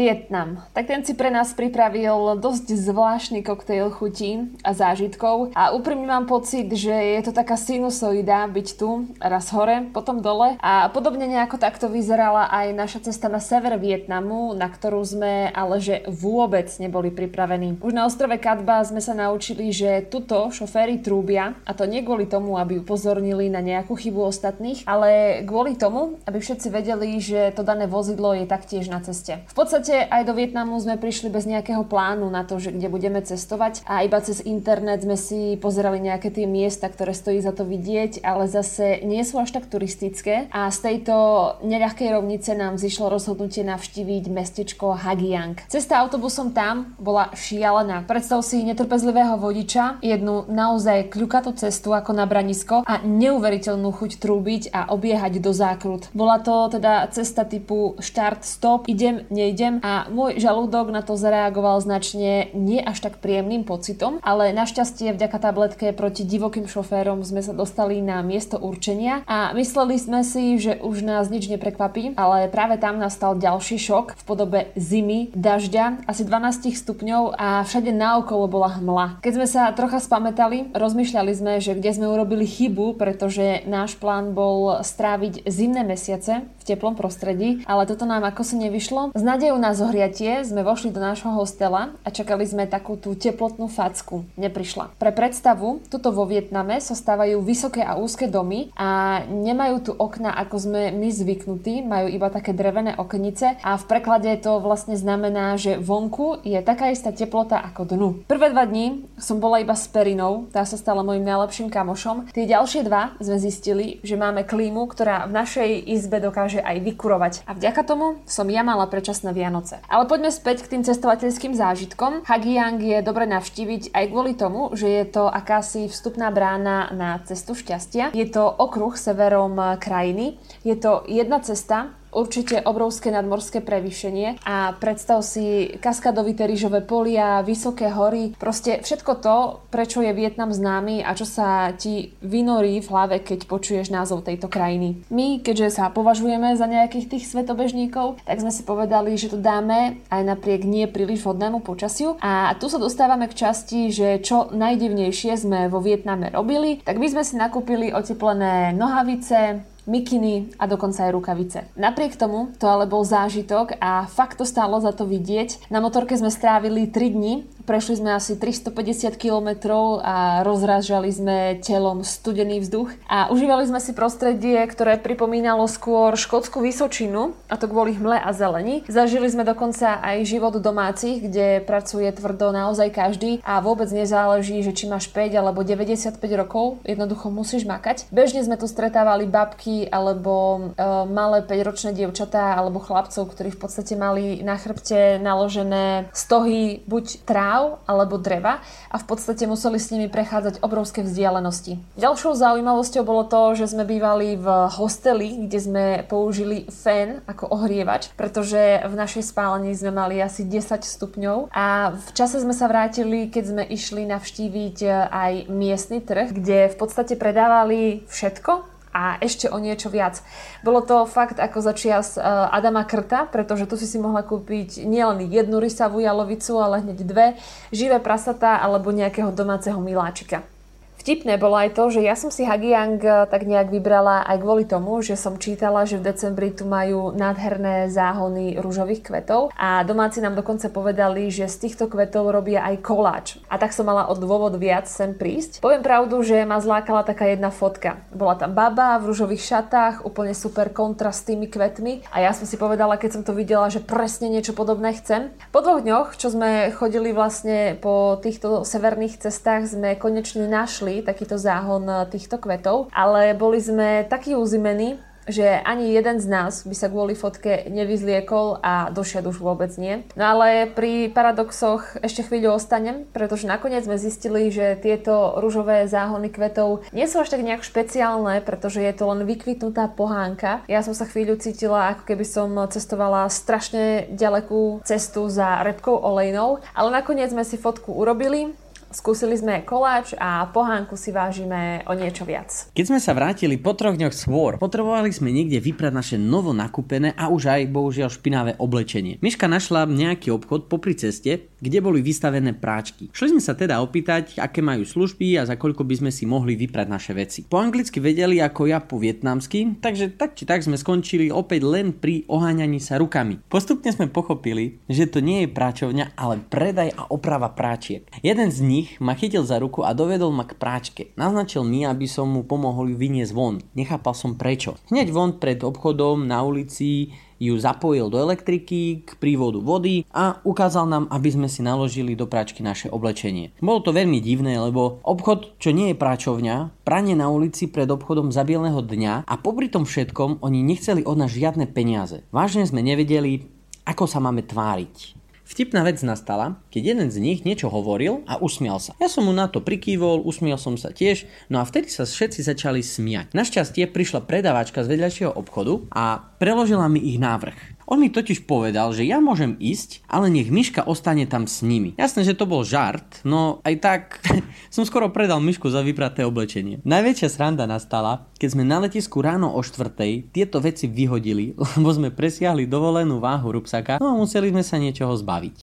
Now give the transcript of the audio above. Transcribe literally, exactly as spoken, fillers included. Vietnam. Tak ten si pre nás pripravil dosť zvláštny koktejl chutí a zážitkov a úprimne mám pocit, že je to taká sinusoida byť tu, raz hore, potom dole a podobne nejako takto vyzerala aj naša cesta na sever Vietnamu, na ktorú sme ale že vôbec neboli pripravení. Už na ostrove Cat Ba sme sa naučili, že tuto šoféry trúbia a to nie kvôli tomu, aby upozornili na nejakú chybu ostatných, ale kvôli tomu, aby všetci vedeli, že to dané vozidlo je taktiež na ceste. V podstate aj do Vietnamu sme prišli bez nejakého plánu na to, že kde budeme cestovať a iba cez internet sme si pozerali nejaké tie miesta, ktoré stojí za to vidieť, ale zase nie sú až tak turistické a z tejto neľahkej rovnice nám zišlo rozhodnutie navštíviť mestečko Ha Giang. Cesta autobusom tam bola šialená. Predstav si netrpezlivého vodiča, jednu naozaj kľukatú cestu ako na branisko a neuveriteľnú chuť trúbiť a obiehať do zákrut. Bola to teda cesta typu štart, stop, idem, nejdem a môj žalúdok na to zareagoval značne nie až tak príjemným pocitom, ale našťastie vďaka tabletke proti divokým šoférom sme sa dostali na miesto určenia a mysleli sme si, že už nás nič neprekvapí, ale práve tam nastal ďalší šok v podobe zimy, dažďa, asi dvanásť stupňov a všade naokolo bola hmla. Keď sme sa trocha spamätali, rozmýšľali sme, že kde sme urobili chybu, pretože náš plán bol stráviť zimné mesiace v teplom prostredí, ale toto nám ako si nevyšlo. S nádejou na zohriatie sme vošli do nášho hostela a čakali sme takú tú teplotnú facku. Neprišla. Pre predstavu, tuto vo Vietname sa stávajú vysoké a úzke domy a nemajú tu okna, ako sme my zvyknutí, majú iba také drevené okenice a v preklade to vlastne znamená, že vonku je taká istá teplota ako dnu. Prvé dva dní som bola iba s Perinou, tá sa stala mojim najlepším kamošom. Tie ďalšie dva sme zistili, že máme klímu, ktorá v našej izbe dokáže aj vykurovať. A vďaka tomu som ja mala predčasné Vianoce. Ale poďme späť k tým cestovateľským zážitkom. Ha Giang je dobre navštíviť aj kvôli tomu, že je to akási vstupná brána na cestu šťastia. Je to okruh severom krajiny. Je to jedna cesta, určite obrovské nadmorské prevýšenie a predstav si kaskadovité rýžové polia, vysoké hory, proste všetko to, prečo je Vietnam známy a čo sa ti vynorí v hlave, keď počuješ názov tejto krajiny. My, keďže sa považujeme za nejakých tých svetobežníkov, tak sme si povedali, že to dáme aj napriek nie príliš vhodnému počasiu a tu sa dostávame k časti, že čo najdivnejšie sme vo Vietname robili, tak my sme si nakúpili oteplené nohavice, mikiny a dokonca aj rukavice. Napriek tomu to ale bol zážitok a fakt to stálo za to vidieť. Na motorke sme strávili tri dni, prešli sme asi tristopäťdesiat kilometrov a rozrážali sme telom studený vzduch a užívali sme si prostredie, ktoré pripomínalo skôr Škótsku Vysočinu, a to kvôli hmle a zeleni. Zažili sme dokonca aj život domácich, kde pracuje tvrdo naozaj každý a vôbec nezáleží, že či máš päť alebo deväťdesiatpäť rokov, jednoducho musíš makať. Bežne sme tu stretávali babky alebo e, malé päťročné dievčatá alebo chlapcov, ktorí v podstate mali na chrbte naložené stohy buď tráv alebo dreva a v podstate museli s nimi prechádzať obrovské vzdialenosti. Ďalšou zaujímavosťou bolo to, že sme bývali v hosteli, kde sme použili fén ako ohrievač, pretože v našej spálni sme mali asi desať stupňov a v čase sme sa vrátili, keď sme išli navštíviť aj miestny trh, kde v podstate predávali všetko a ešte o niečo viac. Bolo to fakt ako začias Adama Krta, pretože tu si si mohla kúpiť nielen jednu rysavú jalovicu, ale hneď dve, živé prasatá alebo nejakého domáceho miláčika. Vtipné bolo aj to, že ja som si Ha Giang tak nejak vybrala aj kvôli tomu, že som čítala, že v decembri tu majú nádherné záhony ružových kvetov a domáci nám dokonca povedali, že z týchto kvetov robia aj koláč. A tak som mala o dôvod viac sem prísť. Poviem pravdu, že ma zlákala taká jedna fotka. Bola tam baba v ružových šatách, úplne super kontrast s tými kvetmi a ja som si povedala, keď som to videla, že presne niečo podobné chcem. Po dvoch dňoch, čo sme chodili vlastne po týchto severných cestách, sme konečne našli takýto záhon týchto kvetov, ale boli sme takí uzimení, že ani jeden z nás by sa kvôli fotke nevyzliekol a do šiat už vôbec nie. No ale pri paradoxoch ešte chvíľu ostanem, pretože nakoniec sme zistili, že tieto ružové záhony kvetov nie sú až tak nejak špeciálne, pretože je to len vykvitnutá pohánka. Ja som sa chvíľu cítila, ako keby som cestovala strašne ďalekú cestu za repkou olejnou, ale nakoniec sme si fotku urobili Skúsili sme koláč a pohánku si vážime o niečo viac. Keď sme sa vrátili po troch dňoch skôr, potrebovali sme niekde vyprať naše novo nakúpené a už aj bohužiaľ špinavé oblečenie. Miška našla nejaký obchod popri ceste, kde boli vystavené práčky. Šli sme sa teda opýtať, aké majú služby a za koľko by sme si mohli vyprať naše veci. Po anglicky vedeli ako ja po vietnamsky, takže tak či tak sme skončili opäť len pri oháňaní sa rukami. Postupne sme pochopili, že to nie je práčovňa, ale predaj a oprava práčiek. Jeden z nich ma chytil za ruku a dovedol ma k práčke. Naznačil mi, aby som mu pomohol ju vyniesť von. Nechápal som prečo. Hneď von pred obchodom na ulici ju zapojil do elektriky, k prívodu vody a ukázal nám, aby sme si naložili do práčky naše oblečenie. Bolo to veľmi divné, lebo obchod, čo nie je práčovňa, pranie na ulici pred obchodom za bieleho dňa a popri tom všetkom oni nechceli od nás žiadne peniaze. Vážne sme nevedeli, ako sa máme tváriť. Vtipná vec nastala, keď jeden z nich niečo hovoril a usmial sa. Ja som mu na to prikývol, usmial som sa tiež, no a vtedy sa všetci začali smiať. Našťastie prišla predavačka z vedľajšieho obchodu a preložila mi ich návrh. On mi totiž povedal, že ja môžem ísť, ale nech Miška ostane tam s nimi. Jasné, že to bol žart, no aj tak som skoro predal Mišku za vypraté oblečenie. Najväčšia sranda nastala, keď sme na letisku ráno o štvrtej tieto veci vyhodili, lebo sme presiahli dovolenú váhu rúbsaka, no a museli sme sa niečoho zbaviť.